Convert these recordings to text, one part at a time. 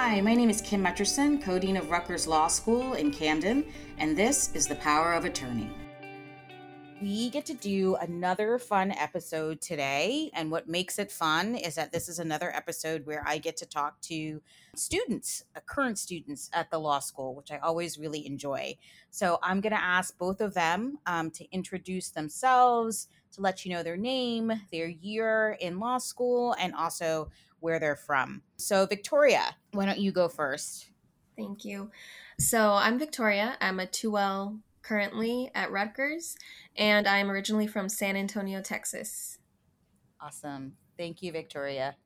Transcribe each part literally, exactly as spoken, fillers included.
Hi, my name is Kim Mutcherson, co-dean of Rutgers Law School in Camden, and this is The Power of Attorney. We get to do another fun episode today, and what makes it fun is that this is another episode where I get to talk to students, uh, current students at the law school, which I always really enjoy. So I'm going to ask both of them um, to introduce themselves, to let you know their name, their year in law school, and also where they're from. So Victoria, why don't you go first? Thank you. So I'm Victoria. I'm a two L currently at Rutgers, and I'm originally from San Antonio, Texas. Awesome. Thank you, Victoria.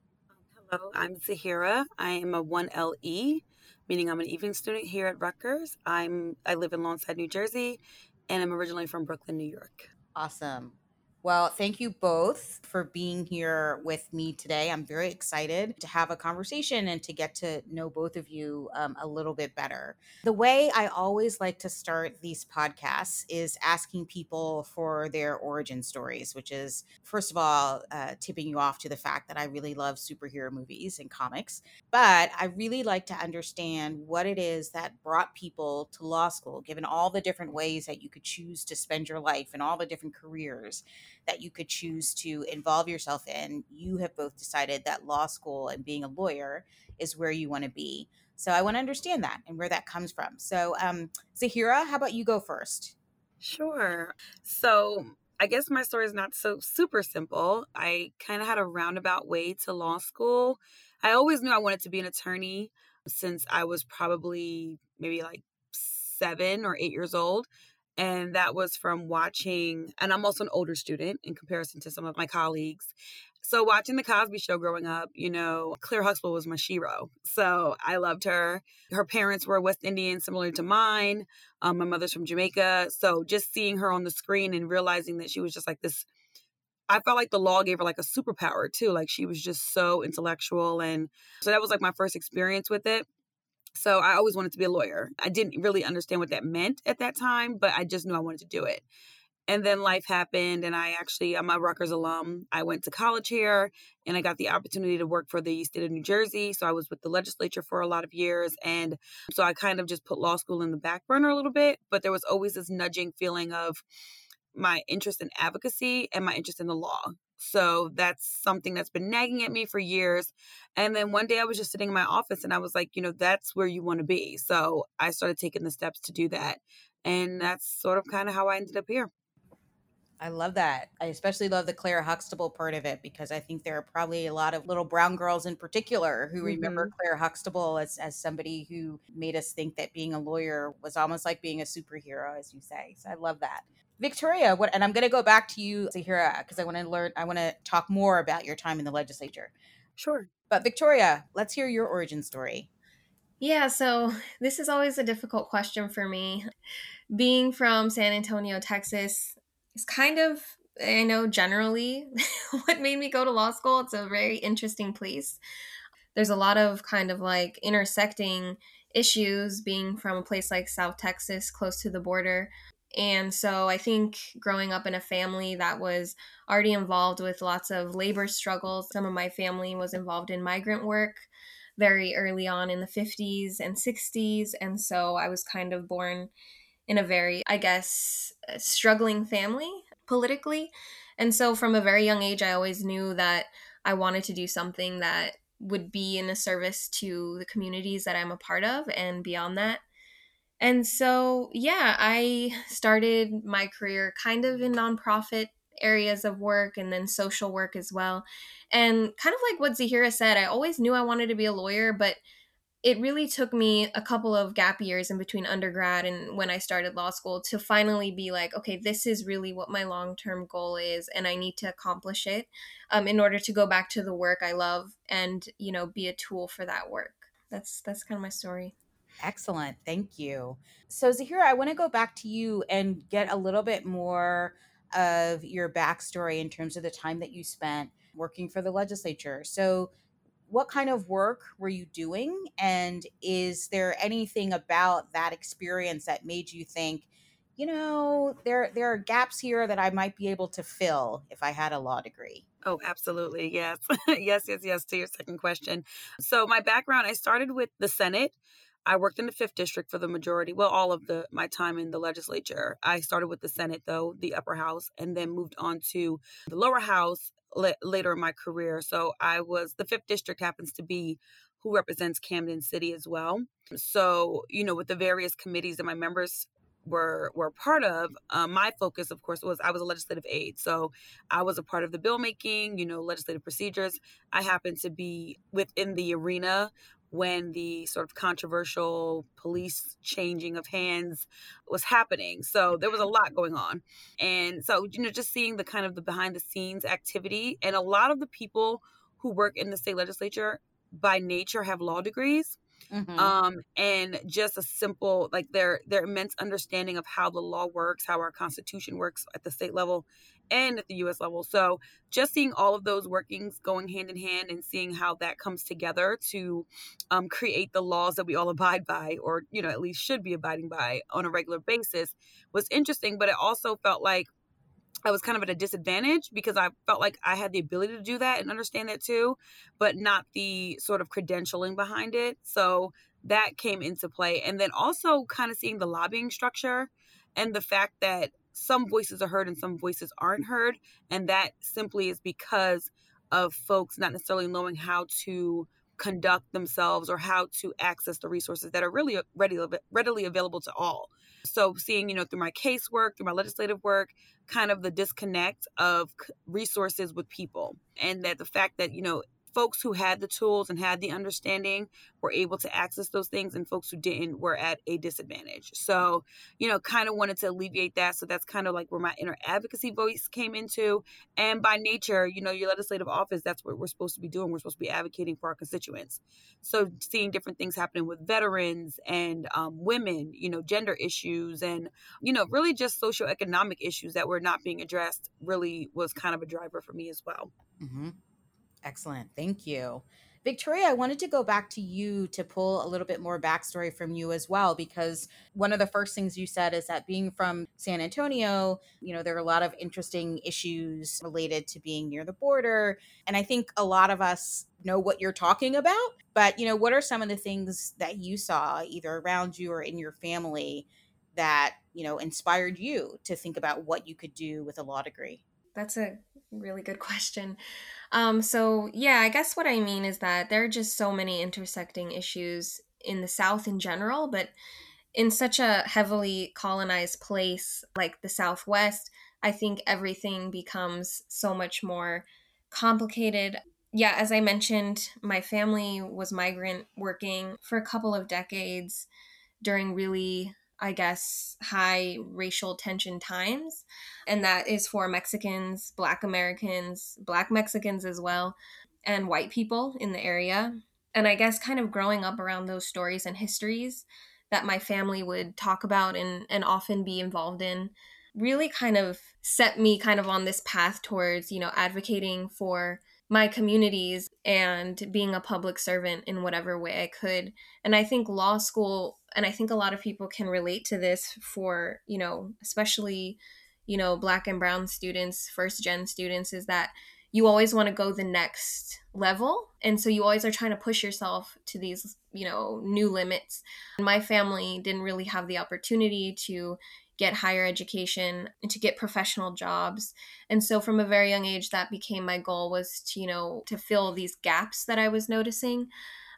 Hello, I'm Zahirah. I am a one L E, meaning I'm an evening student here at Rutgers. I'm I live in Lawnside, New Jersey, and I'm originally from Brooklyn, New York. Awesome. Well, thank you both for being here with me today. I'm very excited to have a conversation and to get to know both of you um, a little bit better. The way I always like to start these podcasts is asking people for their origin stories, which is, first of all, uh, tipping you off to the fact that I really love superhero movies and comics. But I really like to understand what it is that brought people to law school, given all the different ways that you could choose to spend your life and all the different careers that you could choose to involve yourself in. You have both decided that law school and being a lawyer is where you want to be. So I want to understand that and where that comes from. So um, Zahirah, how about you go first? Sure. So I guess my story is not so super simple. I kind of had a roundabout way to law school. I always knew I wanted to be an attorney since I was probably maybe like seven or eight years old. And that was from watching, and I'm also an older student in comparison to some of my colleagues. So watching The Cosby Show growing up, you know, Claire Huxtable was my shero. So I loved her. Her parents were West Indian, similar to mine. Um, my mother's from Jamaica. So just seeing her on the screen and realizing that she was just like this, I felt like the law gave her like a superpower too. Like she was just so intellectual. And so that was like my first experience with it. So I always wanted to be a lawyer. I didn't really understand what that meant at that time, but I just knew I wanted to do it. And then life happened, and I actually, I'm a Rutgers alum. I went to college here, and I got the opportunity to work for the state of New Jersey. So I was with the legislature for a lot of years. And so I kind of just put law school in the back burner a little bit, but there was always this nudging feeling of my interest in advocacy and my interest in the law. So that's something that's been nagging at me for years. And then one day I was just sitting in my office and I was like, you know, that's where you want to be. So I started taking the steps to do that. And that's sort of kind of how I ended up here. I love that. I especially love the Claire Huxtable part of it, because I think there are probably a lot of little brown girls in particular who mm-hmm. remember Claire Huxtable as, as somebody who made us think that being a lawyer was almost like being a superhero, as you say. So I love that. Victoria, what, and I'm going to go back to you, Zahirah, because I want to learn, I want to talk more about your time in the legislature. Sure. But Victoria, let's hear your origin story. Yeah, so this is always a difficult question for me. Being from San Antonio, Texas, is kind of, I know generally, what made me go to law school. It's a very interesting place. There's a lot of kind of like intersecting issues being from a place like South Texas, close to the border. And so I think growing up in a family that was already involved with lots of labor struggles, some of my family was involved in migrant work very early on in the fifties and sixties. And so I was kind of born in a very, I guess, struggling family politically. And so from a very young age, I always knew that I wanted to do something that would be in a service to the communities that I'm a part of and beyond that. And so, yeah, I started my career kind of in nonprofit areas of work and then social work as well. And kind of like what Zahirah said, I always knew I wanted to be a lawyer, but it really took me a couple of gap years in between undergrad and when I started law school to finally be like, okay, this is really what my long-term goal is, and I need to accomplish it um, in order to go back to the work I love and, you know, be a tool for that work. That's, that's kind of my story. Excellent. Thank you. So Zahirah, I want to go back to you and get a little bit more of your backstory in terms of the time that you spent working for the legislature. So what kind of work were you doing? And is there anything about that experience that made you think, you know, there there are gaps here that I might be able to fill if I had a law degree? Oh, absolutely. Yes. yes, yes, yes. To your second question. So my background, I started with the Senate. I worked in the fifth district for the majority, well, all of the my time in the legislature. I started with the Senate, though, the upper house, and then moved on to the lower house le- later in my career. So I was, the fifth district happens to be who represents Camden City as well. So, you know, with the various committees that my members were were part of, um, my focus, of course, was I was a legislative aide. So I was a part of the bill making, you know, legislative procedures. I happened to be within the arena when the sort of controversial police changing of hands was happening. So there was a lot going on. And so, you know, just seeing the kind of the behind the scenes activity, and a lot of the people who work in the state legislature by nature have law degrees. Mm-hmm. Um, and just a simple, like their, their immense understanding of how the law works, how our Constitution works at the state level and at the U S level. So just seeing all of those workings going hand in hand and seeing how that comes together to um, create the laws that we all abide by, or, you know, at least should be abiding by on a regular basis, was interesting. But it also felt like I was kind of at a disadvantage because I felt like I had the ability to do that and understand that too, but not the sort of credentialing behind it. So that came into play. And then also kind of seeing the lobbying structure and the fact that some voices are heard and some voices aren't heard. And that simply is because of folks not necessarily knowing how to conduct themselves or how to access the resources that are really ready, readily available to all. So seeing, you know, through my casework, through my legislative work, kind of the disconnect of resources with people, and that the fact that, you know, folks who had the tools and had the understanding were able to access those things, and folks who didn't were at a disadvantage. So, you know, kind of wanted to alleviate that. So that's kind of like where my inner advocacy voice came into. And by nature, you know, your legislative office, that's what we're supposed to be doing. We're supposed to be advocating for our constituents. So seeing different things happening with veterans and um, women, you know, gender issues, and, you know, really just socioeconomic issues that were not being addressed really was kind of a driver for me as well. Mm-hmm. Excellent. Thank you. Victoria, I wanted to go back to you to pull a little bit more backstory from you as well, because one of the first things you said is that being from San Antonio, you know, there are a lot of interesting issues related to being near the border. And I think a lot of us know what you're talking about, but, you know, what are some of the things that you saw either around you or in your family that, you know, inspired you to think about what you could do with a law degree? That's a really good question. Um, so yeah, I guess what I mean is that there are just so many intersecting issues in the South in general, but in such a heavily colonized place like the Southwest, I think everything becomes so much more complicated. Yeah, as I mentioned, my family was migrant working for a couple of decades during really I guess, high racial tension times. And that is for Mexicans, Black Americans, Black Mexicans as well, and white people in the area. And I guess kind of growing up around those stories and histories that my family would talk about and, and often be involved in really kind of set me kind of on this path towards, you know, advocating for my communities and being a public servant in whatever way I could. And I think law school, and I think a lot of people can relate to this for, you know, especially, you know, Black and Brown students, first gen students, is that you always want to go the next level. And so you always are trying to push yourself to these, you know, new limits. My family didn't really have the opportunity to get higher education and to get professional jobs. And so from a very young age, that became my goal, was to, you know, to fill these gaps that I was noticing.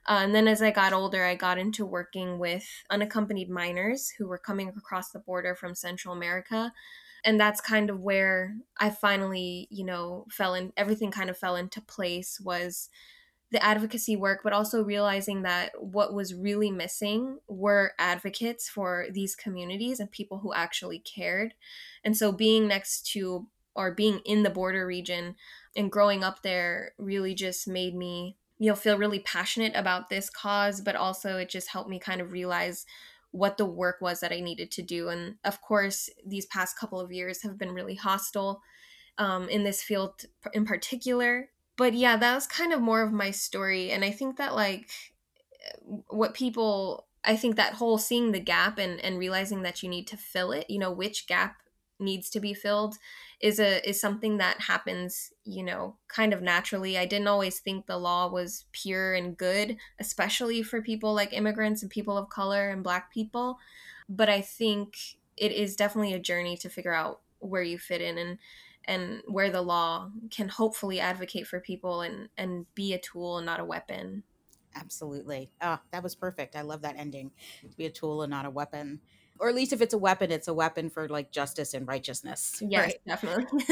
Uh, and then as I got older, I got into working with unaccompanied minors who were coming across the border from Central America. And that's kind of where I finally, you know, fell in, everything kind of fell into place, was the advocacy work, but also realizing that what was really missing were advocates for these communities and people who actually cared. And so being next to, or being in the border region and growing up there really just made me, you know, feel really passionate about this cause, but also it just helped me kind of realize what the work was that I needed to do. And of course, these past couple of years have been really hostile um, in this field in particular. But yeah, that was kind of more of my story. And I think that like what people I think that whole seeing the gap and, and realizing that you need to fill it, you know, which gap needs to be filled is a is something that happens, you know, kind of naturally. I didn't always think the law was pure and good, especially for people like immigrants and people of color and Black people. But I think it is definitely a journey to figure out where you fit in and and where the law can hopefully advocate for people and, and be a tool and not a weapon. Absolutely. Oh, that was perfect. I love that ending. To be a tool and not a weapon. Or at least if it's a weapon, it's a weapon for like justice and righteousness. Yes, right? Definitely.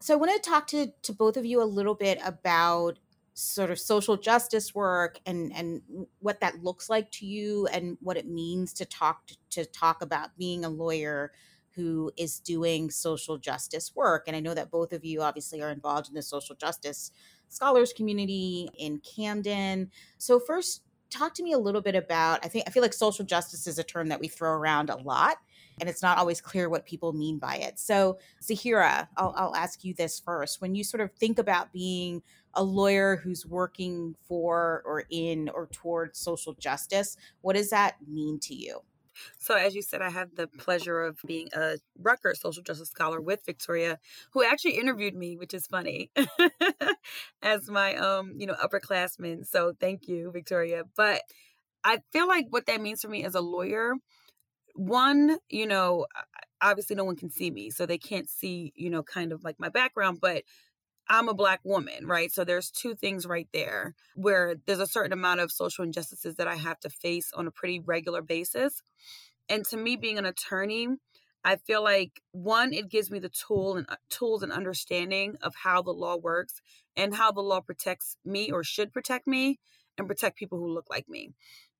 So I want to talk to, to both of you a little bit about sort of social justice work and, and what that looks like to you and what it means to talk to, to talk about being a lawyer who is doing social justice work. And I know that both of you obviously are involved in the social justice scholars community in Camden. So first, talk to me a little bit about, I think, I feel like social justice is a term that we throw around a lot, and it's not always clear what people mean by it. So Zahirah, I'll, I'll ask you this first. When you sort of think about being a lawyer who's working for or in or towards social justice, what does that mean to you? So as you said, I had the pleasure of being a Rutgers social justice scholar with Victoria, who actually interviewed me, which is funny, as my, um, you know, upperclassman. So thank you, Victoria. But I feel like what that means for me as a lawyer, one, you know, obviously no one can see me, so they can't see, you know, kind of like my background, but I'm a Black woman, right? So there's two things right there where there's a certain amount of social injustices that I have to face on a pretty regular basis. And to me, being an attorney, I feel like, one, it gives me the tool and uh, tools and understanding of how the law works and how the law protects me or should protect me and protect people who look like me.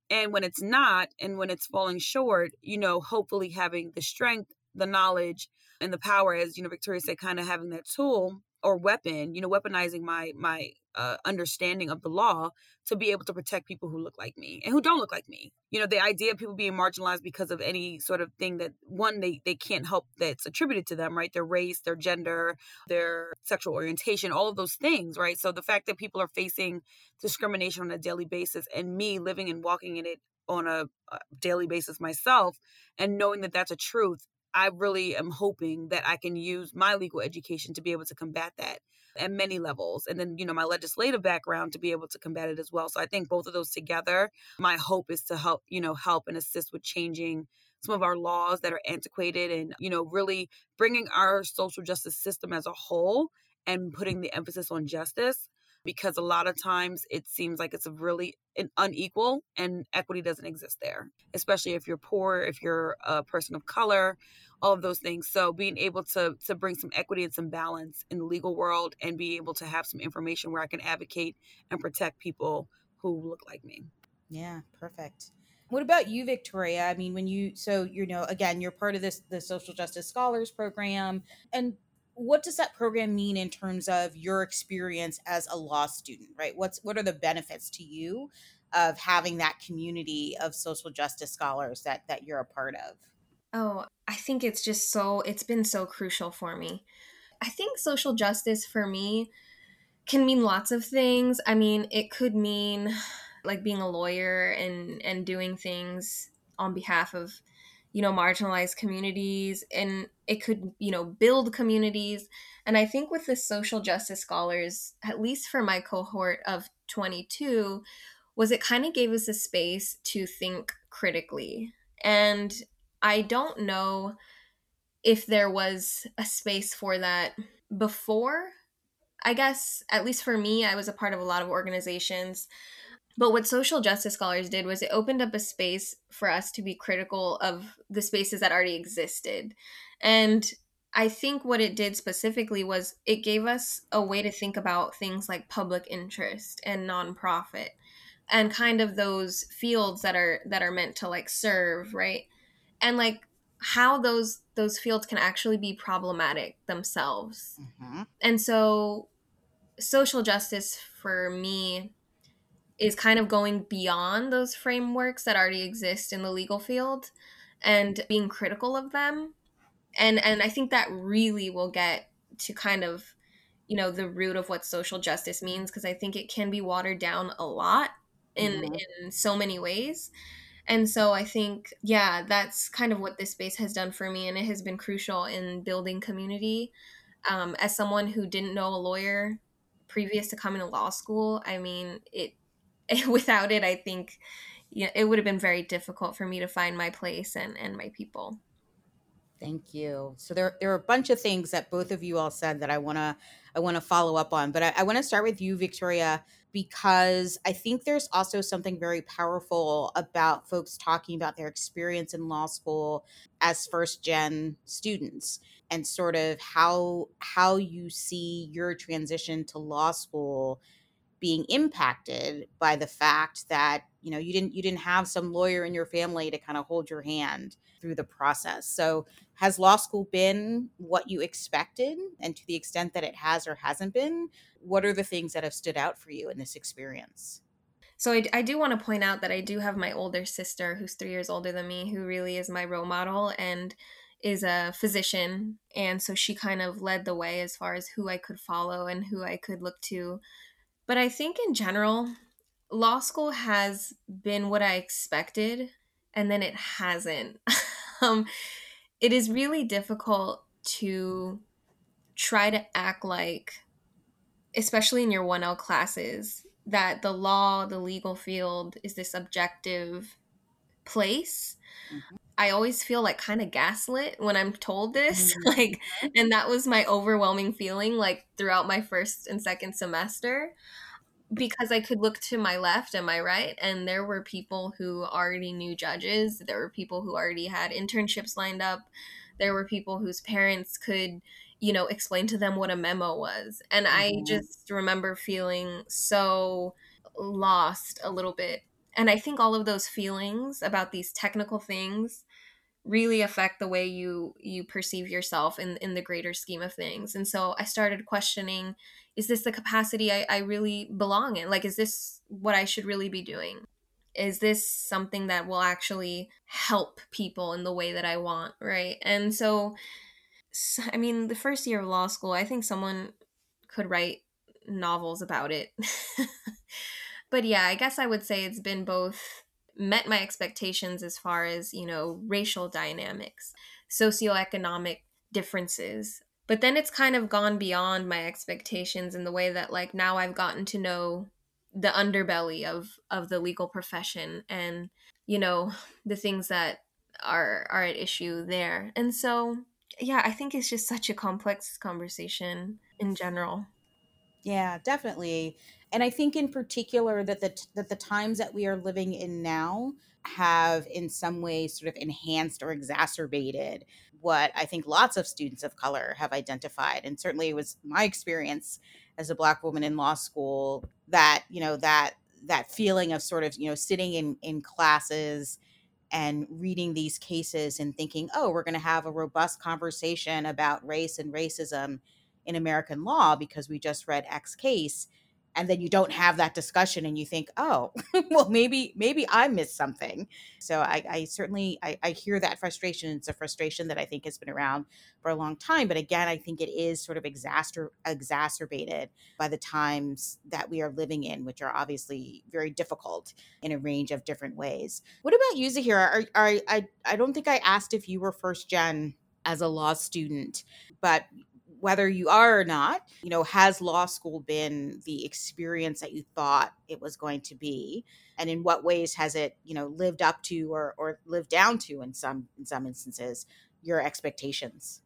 And when it's not, and when it's falling short, you know, hopefully having the strength, the knowledge, and the power, as, you know, Victoria said, kind of having that tool or weapon, you know, weaponizing my my uh, understanding of the law to be able to protect people who look like me and who don't look like me. You know, the idea of people being marginalized because of any sort of thing that, one, they, they can't help that's attributed to them, right? Their race, their gender, their sexual orientation, all of those things, right? So the fact that people are facing discrimination on a daily basis and me living and walking in it on a, a daily basis myself and knowing that that's a truth, I really am hoping that I can use my legal education to be able to combat that at many levels. And then, you know, my legislative background to be able to combat it as well. So I think both of those together, my hope is to help, you know, help and assist with changing some of our laws that are antiquated and, you know, really bringing our social justice system as a whole and putting the emphasis on justice, because a lot of times it seems like it's a really unequal and equity doesn't exist there, especially if you're poor, if you're a person of color, all of those things. So being able to to bring some equity and some balance in the legal world and be able to have some information where I can advocate and protect people who look like me. Yeah, perfect. What about you, Victoria? I mean, when you, so, you know, again, you're part of this, the Social Justice Scholars Program, and what does that program mean in terms of your experience as a law student, right? What's what are the benefits to you of having that community of social justice scholars that that you're a part of? Oh, I think it's just so, it's been so crucial for me. I think social justice for me can mean lots of things. I mean, it could mean like being a lawyer and, and doing things on behalf of, you know, marginalized communities, and it could, you know, build communities. And I think with the social justice scholars, at least for my cohort of twenty-two, was it kind of gave us a space to think critically. And I don't know if there was a space for that before. I guess, at least for me, I was a part of a lot of organizations. But what social justice scholars did was it opened up a space for us to be critical of the spaces that already existed. And I think what it did specifically was it gave us a way to think about things like public interest and nonprofit and kind of those fields that are that are meant to like serve, right? And like how those those fields can actually be problematic themselves. Mm-hmm. And so social justice for me is kind of going beyond those frameworks that already exist in the legal field and being critical of them. And and I think that really will get to kind of, you know, the root of what social justice means, because I think it can be watered down a lot in, mm-hmm. in so many ways. And so I think, yeah, that's kind of what this space has done for me. And it has been crucial in building community. Um, as someone who didn't know a lawyer previous to coming to law school, I mean, it, it without it, I think, you know, it would have been very difficult for me to find my place and, and my people. Thank you. So there, there are a bunch of things that both of you all said that I want to I want to follow up on, but I, I want to start with you, Victoria, because I think there's also something very powerful about folks talking about their experience in law school as first-gen students and sort of how how you see your transition to law school being impacted by the fact that, you know, you didn't you didn't have some lawyer in your family to kind of hold your hand through the process. So has law school been what you expected? And to the extent that it has or hasn't been, what are the things that have stood out for you in this experience? So I, I do want to point out that I do have my older sister who's three years older than me, who really is my role model and is a physician. And so she kind of led the way as far as who I could follow and who I could look to. But I think in general, law school has been what I expected, and then it hasn't. um, it is really difficult to try to act like, especially in your one L classes, that the law, the legal field is this objective place. Mm-hmm. I always feel like kind of gaslit when I'm told this, mm-hmm. like, and that was my overwhelming feeling, like throughout my first and second semester, because I could look to my left and my right, and there were people who already knew judges. There were people who already had internships lined up. There were people whose parents could, you know, explain to them what a memo was. And mm-hmm. I just remember feeling so lost a little bit. And I think all of those feelings about these technical things really affect the way you you perceive yourself in, in the greater scheme of things. And so I started questioning, is this the capacity I, I really belong in? Like, is this what I should really be doing? Is this something that will actually help people in the way that I want, right? And so, I mean, the first year of law school, I think someone could write novels about it. But yeah, I guess I would say it's been both met my expectations as far as, you know, racial dynamics, socioeconomic differences. But then it's kind of gone beyond my expectations in the way that, like, now I've gotten to know the underbelly of, of the legal profession and, you know, the things that are, are at issue there. And so, yeah, I think it's just such a complex conversation in general. Yeah, definitely. And I think in particular that the, that the times that we are living in now have in some way sort of enhanced or exacerbated what I think lots of students of color have identified. And certainly it was my experience as a Black woman in law school that, you know, that that feeling of sort of, you know, sitting in, in classes and reading these cases and thinking, oh, we're going to have a robust conversation about race and racism in American law because we just read X case. And then you don't have that discussion and you think, oh, well, maybe maybe I missed something. So I, I certainly, I, I hear that frustration. It's a frustration that I think has been around for a long time. But again, I think it is sort of exacer- exacerbated by the times that we are living in, which are obviously very difficult in a range of different ways. What about you, Zahirah? Are, are, I, I don't think I asked if you were first gen as a law student, but whether you are or not, you know, has law school been the experience that you thought it was going to be? And in what ways has it, you know, lived up to or, or lived down to, in some in some instances, your expectations?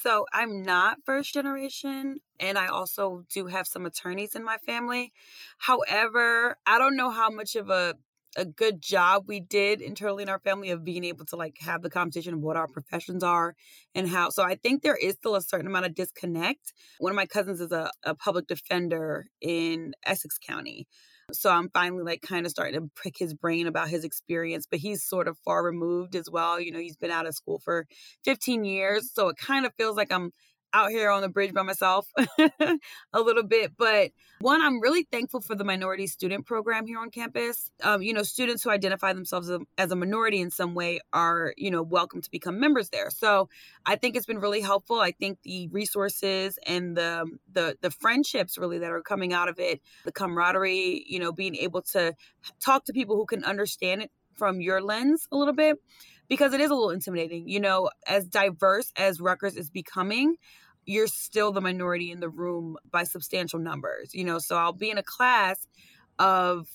So I'm not first generation, and I also do have some attorneys in my family. However, I don't know how much of a a good job we did internally in our family of being able to like have the conversation of what our professions are and how. So I think there is still a certain amount of disconnect. One of my cousins is a, a public defender in Essex County. So I'm finally like kind of starting to prick his brain about his experience, but he's sort of far removed as well. You know, he's been out of school for fifteen years. So it kind of feels like I'm out here on the bridge by myself a little bit. But one, I'm really thankful for the Minority Student Program here on campus. Um, you know, students who identify themselves as a minority in some way are, you know, welcome to become members there. So I think it's been really helpful. I think the resources and the the, the friendships really that are coming out of it, the camaraderie, you know, being able to talk to people who can understand it from your lens a little bit, because it is a little intimidating. You know, as diverse as Rutgers is becoming, you're still the minority in the room by substantial numbers, you know? So I'll be in a class of,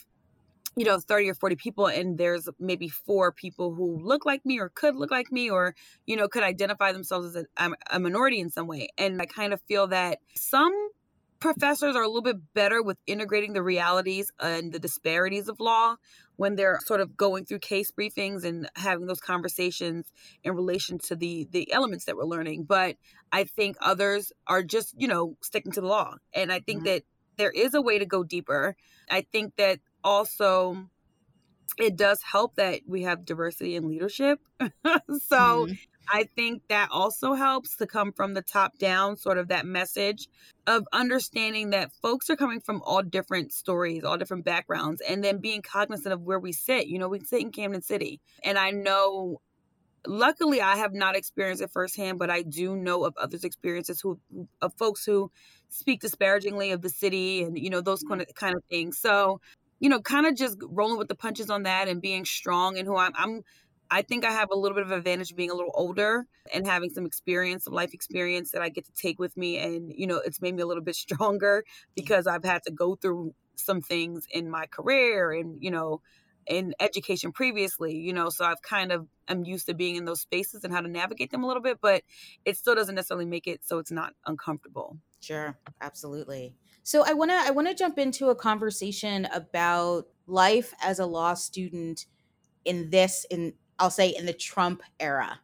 you know, thirty or forty people, and there's maybe four people who look like me or could look like me or, you know, could identify themselves as a, a minority in some way. And I kind of feel that some professors are a little bit better with integrating the realities and the disparities of law when they're sort of going through case briefings and having those conversations in relation to the the elements that we're learning. But I think others are just, you know, sticking to the law. And I think mm-hmm. that there is a way to go deeper. I think that also it does help that we have diversity in leadership. so mm-hmm. I think that also helps to come from the top down, sort of that message of understanding that folks are coming from all different stories, all different backgrounds, and then being cognizant of where we sit. You know, we sit in Camden City, and I know, luckily I have not experienced it firsthand, but I do know of others' experiences who, of folks who speak disparagingly of the city and, you know, those kind of, kind of things. So, you know, kind of just rolling with the punches on that and being strong in who I'm, I'm I think I have a little bit of advantage being a little older and having some experience, some life experience that I get to take with me. And, you know, it's made me a little bit stronger because I've had to go through some things in my career and, you know, in education previously, you know, so I've kind of, I'm used to being in those spaces and how to navigate them a little bit, but it still doesn't necessarily make it so it's not uncomfortable. Sure. Absolutely. So I want to, I want to jump into a conversation about life as a law student in this, in I'll say in the Trump era,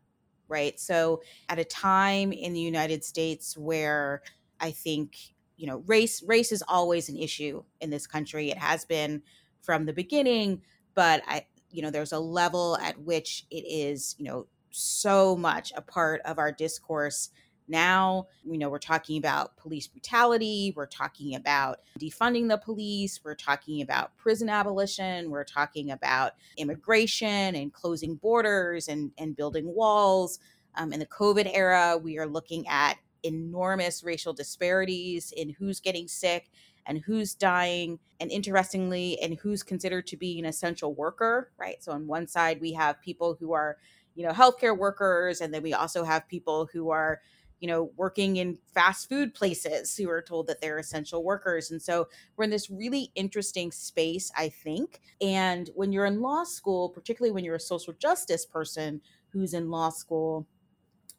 right? So at a time in the United States where I think, you know, race, race is always an issue in this country. It has been from the beginning, but I, you know, there's a level at which it is, you know, so much a part of our discourse now. You know, we're talking about police brutality. We're talking about defunding the police. We're talking about prison abolition. We're talking about immigration and closing borders and, and building walls. Um, in the COVID era, we are looking at enormous racial disparities in who's getting sick and who's dying, and interestingly, and who's considered to be an essential worker, right? So on one side, we have people who are, you know, healthcare workers, and then we also have people who are, you know, working in fast food places who are told that they're essential workers. And so we're in this really interesting space, I think. And when you're in law school, particularly when you're a social justice person who's in law school,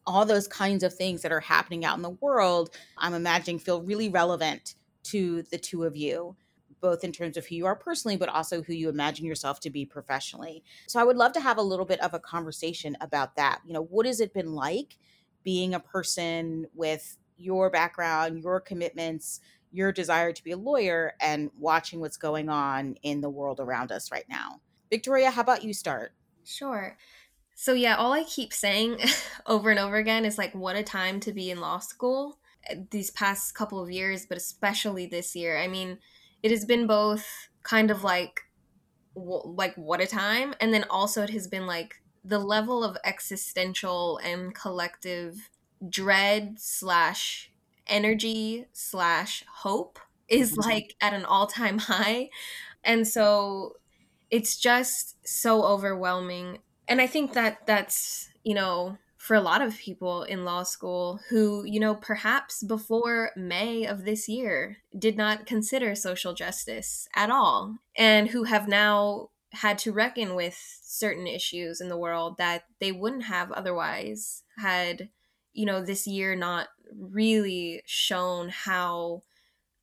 all those kinds of things that are happening out in the world, I'm imagining feel really relevant to the two of you, both in terms of who you are personally, but also who you imagine yourself to be professionally. So I would love to have a little bit of a conversation about that. You know, what has it been like being a person with your background, your commitments, your desire to be a lawyer, and watching what's going on in the world around us right now? Victoria, how about you start? Sure. So yeah, all I keep saying over and over again is like, what a time to be in law school these past couple of years, but especially this year. I mean, it has been both kind of like, like what a time, and then also it has been like, the level of existential and collective dread slash energy slash hope is mm-hmm. like at an all-time high. And so it's just so overwhelming. And I think that that's, you know, for a lot of people in law school who, you know, perhaps before May of this year did not consider social justice at all, and who have now had to reckon with certain issues in the world that they wouldn't have otherwise had, you know, this year not really shown how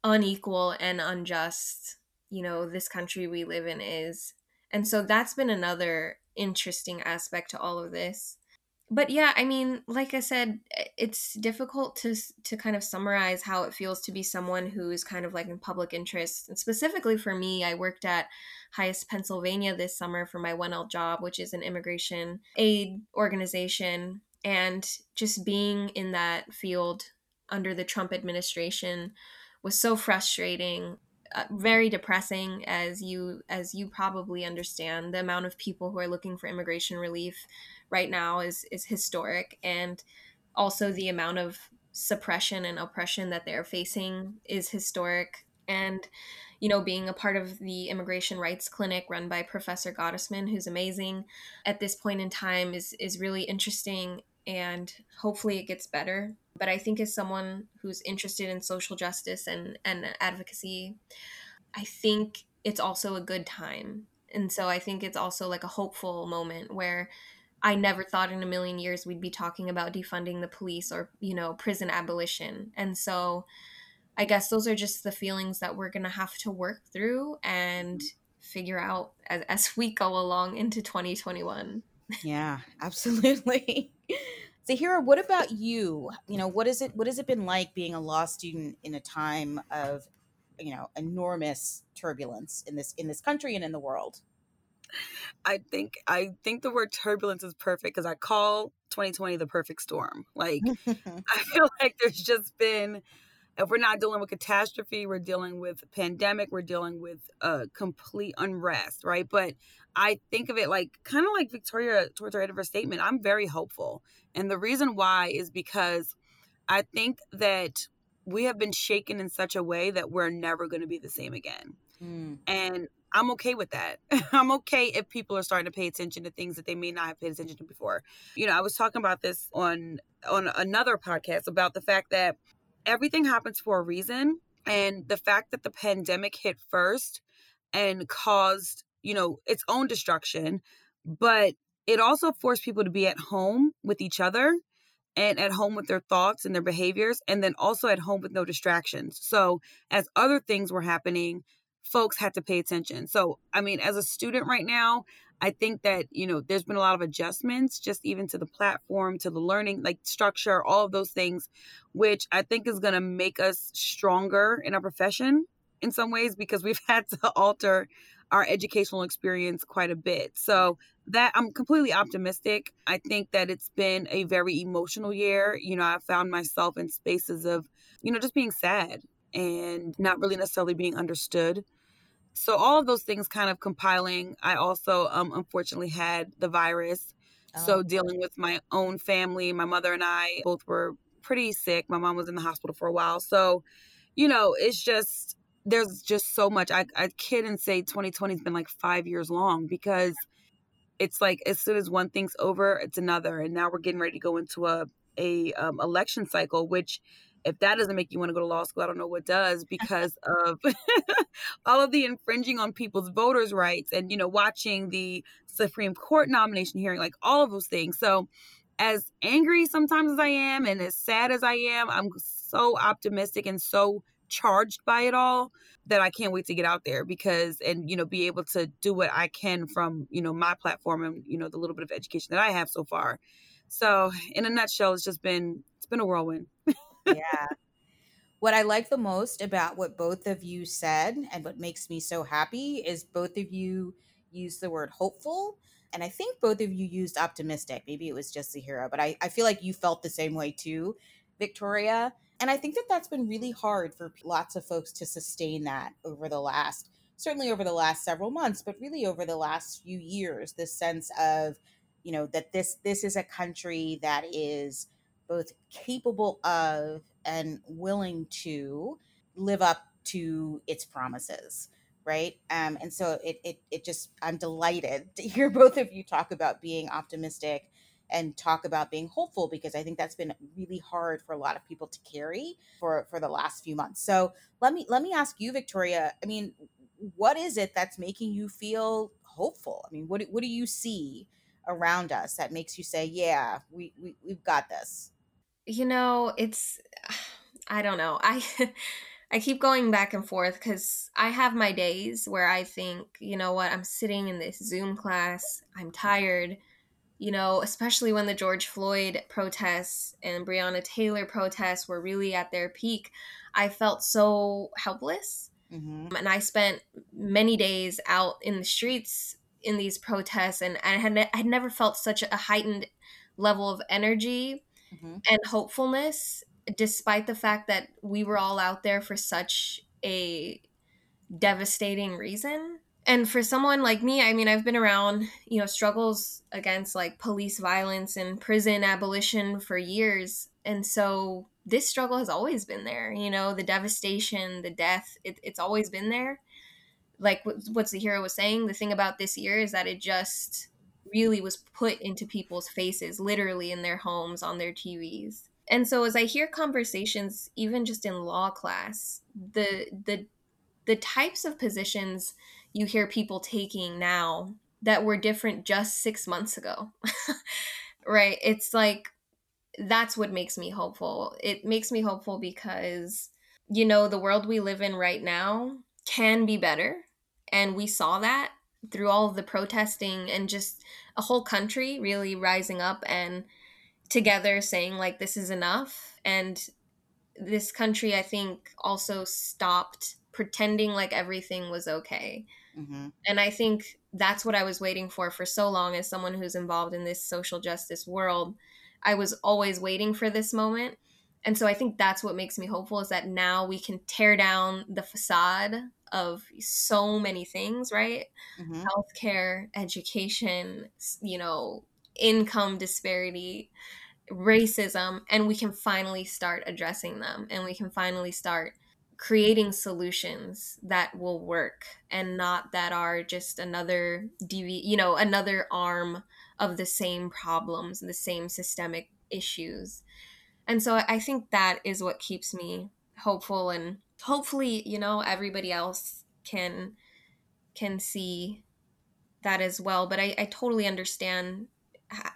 unequal and unjust, you know, this country we live in is. And so that's been another interesting aspect to all of this. But yeah, I mean, like I said, it's difficult to to kind of summarize how it feels to be someone who is kind of like in public interest. And specifically for me, I worked at Highest Pennsylvania this summer for my one L job, which is an immigration aid organization. And just being in that field under the Trump administration was so frustrating, uh, very depressing, as you as you probably understand. The amount of people who are looking for immigration relief right now is is historic, and also the amount of suppression and oppression that they're facing is historic. And, you know, being a part of the immigration rights clinic run by Professor Gottesman, who's amazing at this point in time, is is really interesting, and hopefully it gets better. But I think as someone who's interested in social justice and, and advocacy, I think it's also a good time. And so I think it's also like a hopeful moment where I never thought in a million years we'd be talking about defunding the police or, you know, prison abolition. And so I guess those are just the feelings that we're going to have to work through and figure out as, as we go along into twenty twenty-one. Yeah, absolutely. Zahirah, what about you? You know, what is it, what has it been like being a law student in a time of, you know, enormous turbulence in this, in this country and in the world? I think, I think the word turbulence is perfect, because I call twenty twenty the perfect storm. Like, I feel like there's just been, if we're not dealing with catastrophe, we're dealing with pandemic, we're dealing with uh, complete unrest, right? But I think of it like, kind of like Victoria towards the end of her statement, I'm very hopeful. And the reason why is because I think that we have been shaken in such a way that we're never going to be the same again. Mm. And I'm okay with that. I'm okay if people are starting to pay attention to things that they may not have paid attention to before. You know, I was talking about this on on another podcast about the fact that everything happens for a reason. And the fact that the pandemic hit first and caused, you know, its own destruction, but it also forced people to be at home with each other and at home with their thoughts and their behaviors, and then also at home with no distractions. So as other things were happening, folks had to pay attention. So, I mean, as a student right now, I think that, you know, there's been a lot of adjustments just even to the platform, to the learning, like structure, all of those things, which I think is going to make us stronger in our profession in some ways, because we've had to alter our educational experience quite a bit. So that I'm completely optimistic. I think that it's been a very emotional year. You know, I found myself in spaces of, you know, just being sad and not really necessarily being understood. So all of those things kind of compiling. I also, um, unfortunately, had the virus. Oh. So dealing with my own family, my mother and I both were pretty sick. My mom was in the hospital for a while. So, you know, it's just, there's just so much. I, I kid and say twenty twenty has been like five years long, because it's like as soon as one thing's over, it's another. And now we're getting ready to go into a, a um, election cycle, which if that doesn't make you want to go to law school, I don't know what does, because of all of the infringing on people's voters' rights and, you know, watching the Supreme Court nomination hearing, like all of those things. So as angry sometimes as I am and as sad as I am, I'm so optimistic and so charged by it all that I can't wait to get out there because, and, you know, be able to do what I can from, you know, my platform and, you know, the little bit of education that I have so far. So in a nutshell, it's just been, it's been a whirlwind. Yeah. What I like the most about what both of you said and what makes me so happy is both of you used the word hopeful. And I think both of you used optimistic. Maybe it was just Zahirah, but I, I feel like you felt the same way too, Victoria. And I think that that's been really hard for lots of folks to sustain that over the last, certainly over the last several months, but really over the last few years, this sense of, you know, that this this is a country that is both capable of and willing to live up to its promises, right? Um, and so it, it it just, I'm delighted to hear both of you talk about being optimistic and talk about being hopeful, because I think that's been really hard for a lot of people to carry for, for the last few months. So let me let me ask you, Victoria, I mean, what is it that's making you feel hopeful? I mean, what what do you see around us that makes you say, yeah, we, we, we've got this? You know, it's, I don't know. I, I keep going back and forth because I have my days where I think, you know what, I'm sitting in this Zoom class, I'm tired, you know, especially when the George Floyd protests and Breonna Taylor protests were really at their peak. I felt so helpless. Mm-hmm. And I spent many days out in the streets in these protests, and I had, I had never felt such a heightened level of energy mm-hmm. and hopefulness, despite the fact that we were all out there for such a devastating reason. And for someone like me, I mean, I've been around, you know, struggles against like police violence and prison abolition for years. And so this struggle has always been there. You know, the devastation, the death, it, it's always been there. Like what Zahirah was saying, the thing about this year is that it just really was put into people's faces, literally in their homes, on their T Vs. And so as I hear conversations, even just in law class, the the the types of positions you hear people taking now that were different just six months ago, right? It's like, that's what makes me hopeful. It makes me hopeful because, you know, the world we live in right now can be better. And we saw that through all of the protesting and just a whole country really rising up and together saying like, this is enough. And this country, I think, also stopped pretending like everything was okay. Mm-hmm. And I think that's what I was waiting for for so long as someone who's involved in this social justice world. I was always waiting for this moment. And so I think that's what makes me hopeful is that now we can tear down the facade of so many things, right? Mm-hmm. Healthcare, education, you know, income disparity, racism, and we can finally start addressing them. And we can finally start creating solutions that will work and not that are just another D V, you know, another arm of the same problems, the same systemic issues. And so I think that is what keeps me hopeful, and hopefully, you know, everybody else can can see that as well. But I, I totally understand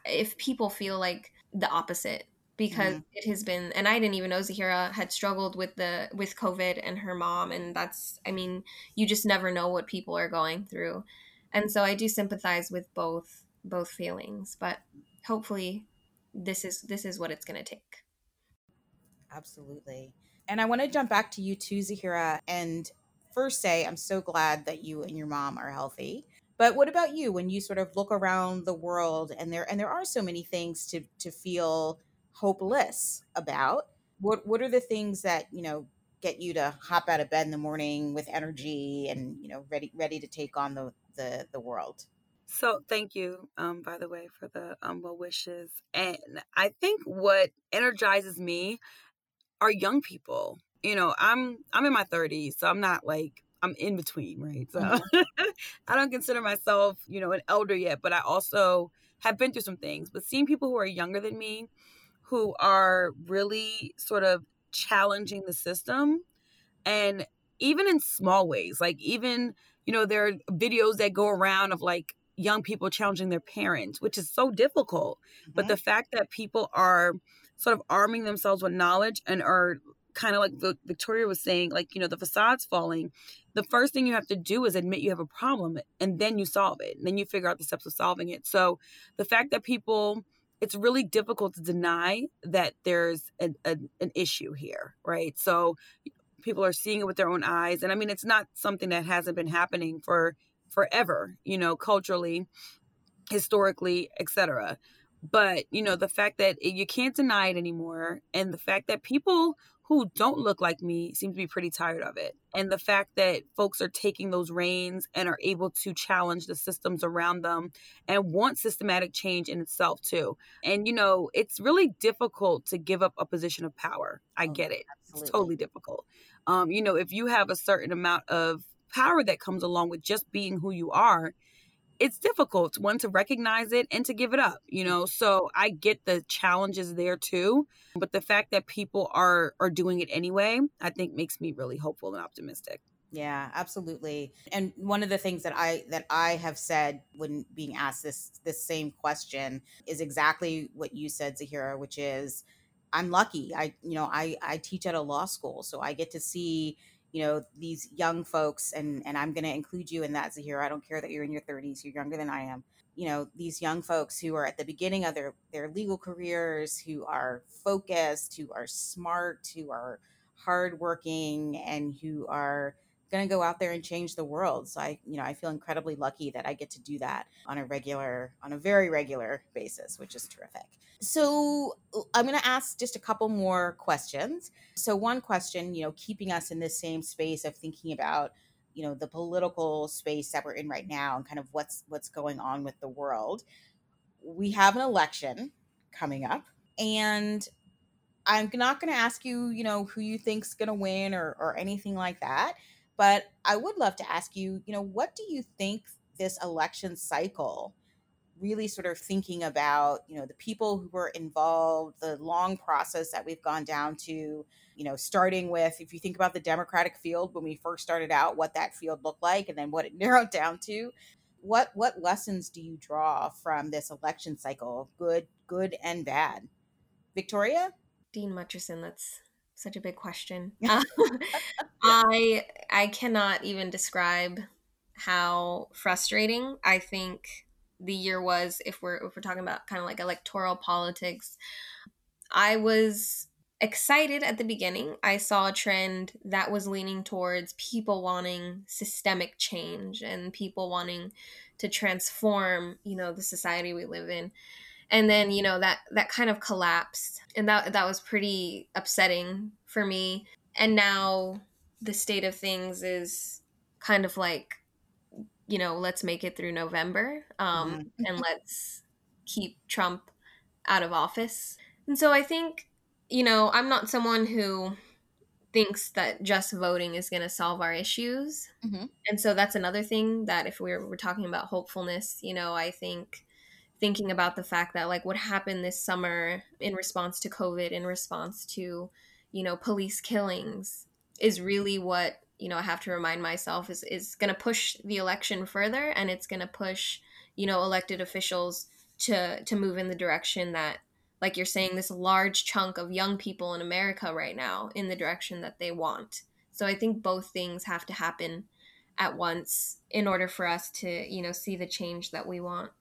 if people feel like the opposite, because mm-hmm. it has been, and I didn't even know Zahirah had struggled with the with COVID and her mom. And that's, I mean, you just never know what people are going through. And so I do sympathize with both both feelings, but hopefully this is this is what it's going to take. Absolutely. And I want to jump back to you too, Zahirah, and first say I'm so glad that you and your mom are healthy. But what about you when you sort of look around the world and there and there are so many things to to feel hopeless about? What what are the things that, you know, get you to hop out of bed in the morning with energy and, you know, ready ready to take on the the, the world? So thank you, um, by the way, for the um, well wishes. And I think what energizes me are young people. You know, I'm I'm in my thirties, so I'm not like, I'm in between, right? So mm-hmm. I don't consider myself, you know, an elder yet, but I also have been through some things. But seeing people who are younger than me, who are really sort of challenging the system, and even in small ways, like even, you know, there are videos that go around of like, young people challenging their parents, which is so difficult. Mm-hmm. But the fact that people are sort of arming themselves with knowledge and are kind of like Victoria was saying, like, you know, the facade's falling. The first thing you have to do is admit you have a problem, and then you solve it. And then you figure out the steps of solving it. So the fact that people, it's really difficult to deny that there's a, a, an issue here, right? So people are seeing it with their own eyes. And I mean, it's not something that hasn't been happening for forever, you know, culturally, historically, et cetera. But, you know, the fact that you can't deny it anymore, and the fact that people who don't look like me seem to be pretty tired of it, and the fact that folks are taking those reins and are able to challenge the systems around them and want systematic change in itself too. And, you know, it's really difficult to give up a position of power. I oh, get it. Absolutely. It's totally difficult. Um, you know, if you have a certain amount of power that comes along with just being who you are, it's difficult, one, to recognize it and to give it up, you know? So I get the challenges there too, but the fact that people are are doing it anyway, I think makes me really hopeful and optimistic. Yeah, absolutely. And one of the things that I that I have said when being asked this this same question is exactly what you said, Zahirah, which is I'm lucky. I, you know, I, I teach at a law school, so I get to see, you know, these young folks, and, and I'm going to include you in that, Zahirah. I don't care that you're in your thirties, you're younger than I am. You know, these young folks who are at the beginning of their, their legal careers, who are focused, who are smart, who are hardworking, and who are going to go out there and change the world. So I, you know, I feel incredibly lucky that I get to do that on a regular, on a very regular basis, which is terrific. So I'm going to ask just a couple more questions. So one question, you know, keeping us in this same space of thinking about, you know, the political space that we're in right now and kind of what's, what's going on with the world. We have an election coming up, and I'm not going to ask you, you know, who you think's going to win or or anything like that. But I would love to ask you, you know, what do you think this election cycle really sort of thinking about, you know, the people who were involved, the long process that we've gone down to, you know, starting with, if you think about the Democratic field, when we first started out, what that field looked like and then what it narrowed down to, what what lessons do you draw from this election cycle, good, good and bad? Victoria? Dean Mutcherson, that's such a big question. Um, I I cannot even describe how frustrating I think the year was, if we're if we're talking about kind of like electoral politics. I was excited at the beginning. I saw a trend that was leaning towards people wanting systemic change and people wanting to transform, you know, the society we live in. And then, you know, that that kind of collapsed, and that that was pretty upsetting for me. And now the state of things is kind of like, you know, let's make it through November um, mm-hmm. and let's keep Trump out of office. And so I think, you know, I'm not someone who thinks that just voting is going to solve our issues. Mm-hmm. And so that's another thing that if we're, we're talking about hopefulness, you know, I think thinking about the fact that like what happened this summer in response to COVID, in response to, you know, police killings is really what, you know, I have to remind myself is, is going to push the election further, and it's going to push, you know, elected officials to, to move in the direction that, like you're saying, this large chunk of young people in America right now in the direction that they want. So I think both things have to happen at once in order for us to, you know, see the change that we want.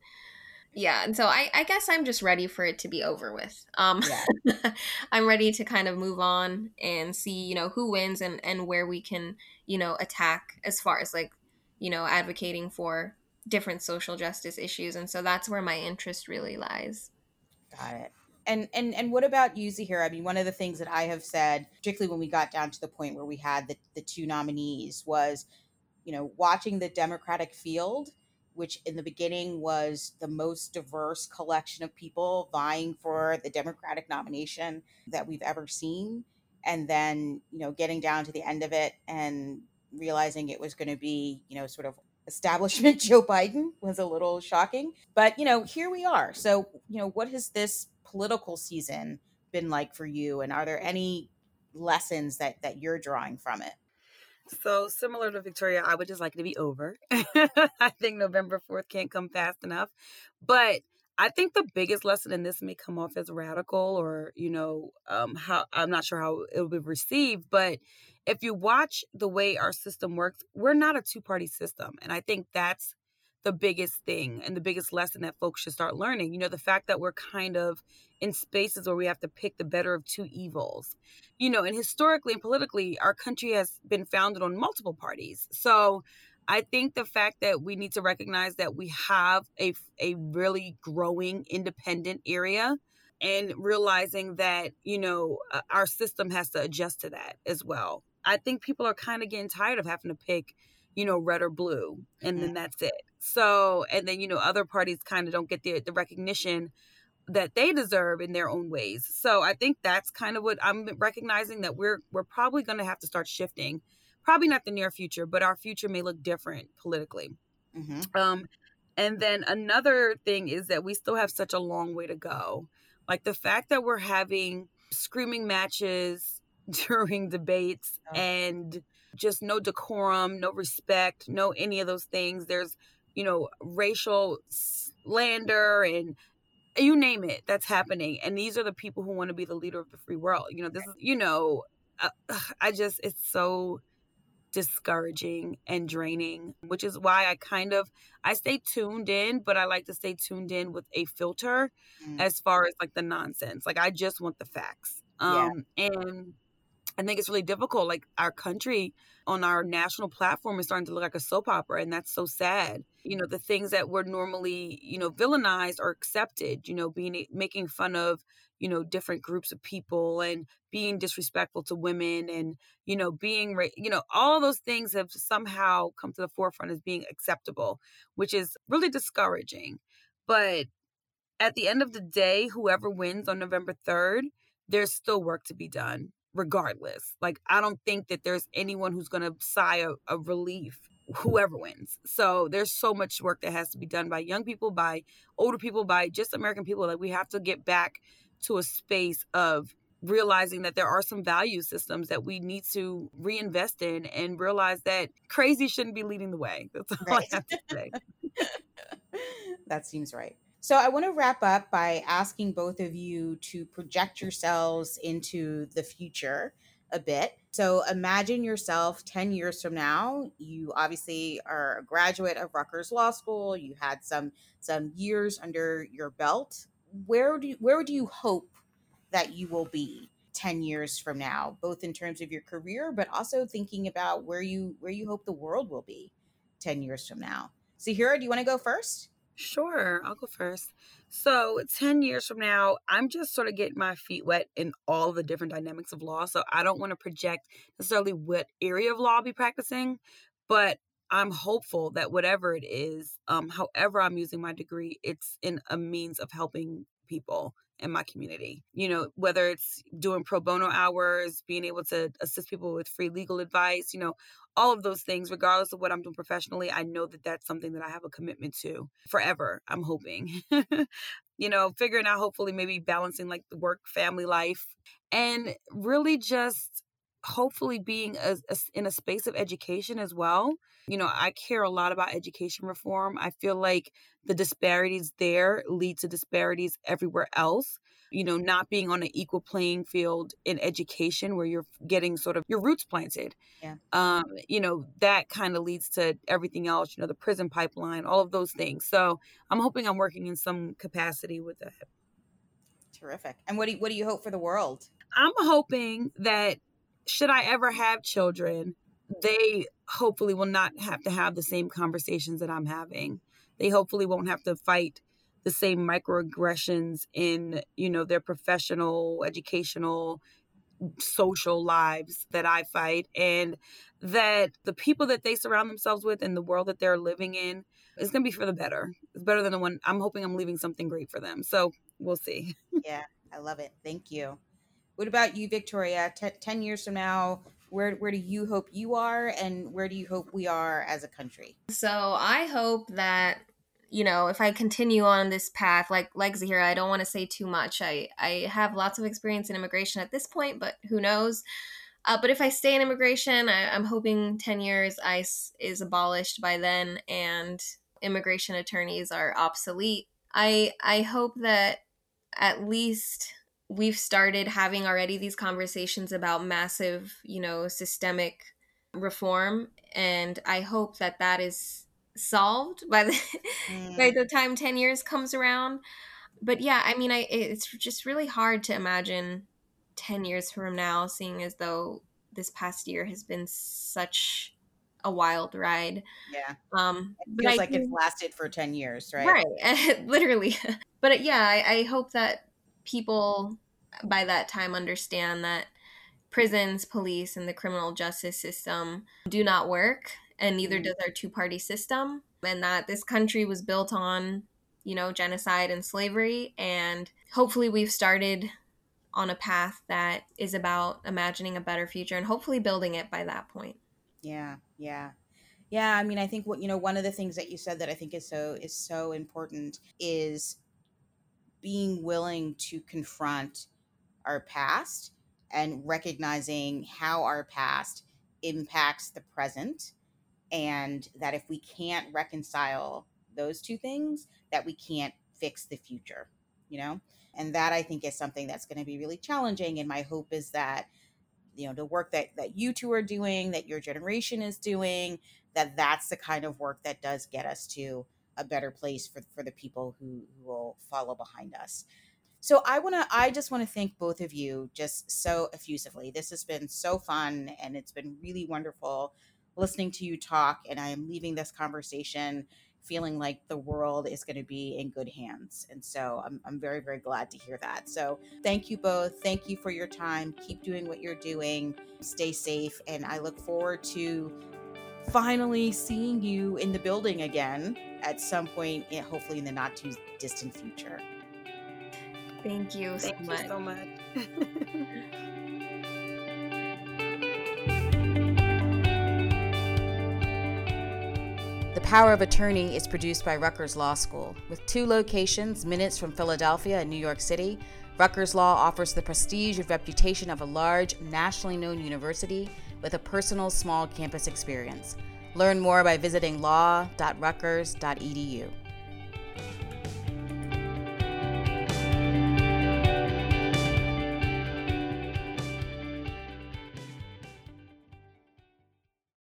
Yeah. And so I, I guess I'm just ready for it to be over with. Um, yeah. I'm ready to kind of move on and see, you know, who wins and, and where we can, you know, attack as far as like, you know, advocating for different social justice issues. And so that's where my interest really lies. Got it. And and and what about you, Zahirah? I mean, one of the things that I have said, particularly when we got down to the point where we had the, the two nominees, was, you know, watching the Democratic field, which in the beginning was the most diverse collection of people vying for the Democratic nomination that we've ever seen. And then, you know, getting down to the end of it and realizing it was going to be, you know, sort of establishment Joe Biden was a little shocking. But, you know, here we are. So, you know, what has this political season been like for you? And are there any lessons that, that you're drawing from it? So similar to Victoria, I would just like it to be over. I think November fourth can't come fast enough. But I think the biggest lesson, and this may come off as radical or, you know, um, how I'm not sure how it will be received, but if you watch the way our system works, we're not a two-party system. And I think that's the biggest thing and the biggest lesson that folks should start learning. You know, the fact that we're kind of in spaces where we have to pick the better of two evils, you know, and historically and politically, our country has been founded on multiple parties. So I think the fact that we need to recognize that we have a, a really growing independent area, and realizing that, you know, our system has to adjust to that as well. I think people are kind of getting tired of having to pick, you know, red or blue, and then that's it. So, and then, you know, other parties kind of don't get the, the recognition that they deserve in their own ways. So I think that's kind of what I'm recognizing, that we're, we're probably going to have to start shifting, probably not the near future, but our future may look different politically. Mm-hmm. Um, and then another thing is that we still have such a long way to go. Like the fact that we're having screaming matches during debates oh. and just no decorum, no respect, no any of those things. There's, you know, racial slander and you name it, that's happening. And these are the people who want to be the leader of the free world. You know, this is, you know, uh, I just, it's so discouraging and draining, which is why I kind of, I stay tuned in, but I like to stay tuned in with a filter mm. as far as like the nonsense. Like, I just want the facts. Um, yeah. And I think it's really difficult. Like, our country on our national platform is starting to look like a soap opera, and that's so sad. You know, the things that were normally, you know, villainized or accepted, you know, being making fun of, you know, different groups of people and being disrespectful to women and, you know, being, ra- you know, all those things have somehow come to the forefront as being acceptable, which is really discouraging. But at the end of the day, whoever wins on November third, there's still work to be done regardless. Like, I don't think that there's anyone who's going to sigh a, a relief, whoever wins. So there's so much work that has to be done by young people, by older people, by just American people. Like, we have to get back to a space of realizing that there are some value systems that we need to reinvest in and realize that crazy shouldn't be leading the way. That's all right. I have to say. That seems right. So I want to wrap up by asking both of you to project yourselves into the future a bit. So imagine yourself ten years from now. You obviously are a graduate of Rutgers Law School. You had some some years under your belt. Where do you, where do you hope that you will be ten years from now, both in terms of your career, but also thinking about where you where you hope the world will be ten years from now? Zahirah, do you want to go first? Sure, I'll go first. So ten years from now, I'm just sort of getting my feet wet in all the different dynamics of law. So I don't want to project necessarily what area of law I'll be practicing, but I'm hopeful that whatever it is, um, however I'm using my degree, it's in a means of helping people in my community. You know, whether it's doing pro bono hours, being able to assist people with free legal advice, you know, all of those things, regardless of what I'm doing professionally, I know that that's something that I have a commitment to forever. I'm hoping, you know, figuring out, hopefully maybe balancing like the work, family life, and really just hopefully being a, a, in a space of education as well. You know, I care a lot about education reform. I feel like the disparities there lead to disparities everywhere else. You know, not being on an equal playing field in education where you're getting sort of your roots planted. Yeah. Um, you know, that kind of leads to everything else, you know, the prison pipeline, all of those things. So I'm hoping I'm working in some capacity with that. Terrific. And what do you, what do you hope for the world? I'm hoping that should I ever have children, they hopefully will not have to have the same conversations that I'm having. They hopefully won't have to fight the same microaggressions in, you know, their professional, educational, social lives that I fight, and that the people that they surround themselves with and the world that they're living in is going to be for the better. It's better than the one. I'm hoping I'm leaving something great for them. So we'll see. Yeah, I love it. Thank you. What about you, Victoria? T- ten years from now, Where where do you hope you are, and where do you hope we are as a country? So I hope that, you know, if I continue on this path, like like Zahirah, I don't want to say too much. I, I have lots of experience in immigration at this point, but who knows? Uh, but if I stay in immigration, I, I'm hoping ten years ICE is abolished by then and immigration attorneys are obsolete. I I hope that at least we've started having already these conversations about massive, you know, systemic reform. And I hope that that is solved by the, mm. by the time ten years comes around. But yeah, I mean, I it's just really hard to imagine ten years from now, seeing as though this past year has been such a wild ride. Yeah. Um, it feels like it's lasted for ten years, right? Right. Literally. But yeah, I, I hope that people by that time understand that prisons, police, and the criminal justice system do not work, and neither does our two-party system, and that this country was built on, you know, genocide and slavery. And hopefully we've started on a path that is about imagining a better future and hopefully building it by that point. Yeah, yeah. Yeah, I mean, I think what, you know, one of the things that you said that I think is so is so important is being willing to confront our past and recognizing how our past impacts the present, and that if we can't reconcile those two things, that we can't fix the future, you know? And that I think is something that's going to be really challenging. And my hope is that, you know, the work that, that you two are doing, that your generation is doing, that that's the kind of work that does get us to a better place for, for the people who, who will follow behind us. So I want to, I just want to thank both of you just so effusively. This has been so fun, and it's been really wonderful listening to you talk. And I am leaving this conversation feeling like the world is going to be in good hands. And so I'm, I'm very, very glad to hear that. So thank you both. Thank you for your time. Keep doing what you're doing. Stay safe. And I look forward to finally seeing you in the building again at some point, hopefully in the not too distant future. Thank you so much. Thank you so much. The Power of Attorney is produced by Rutgers Law School. With two locations, minutes from Philadelphia and New York City, Rutgers Law offers the prestige and reputation of a large, nationally known university with a personal small campus experience. Learn more by visiting law dot rutgers dot e d u.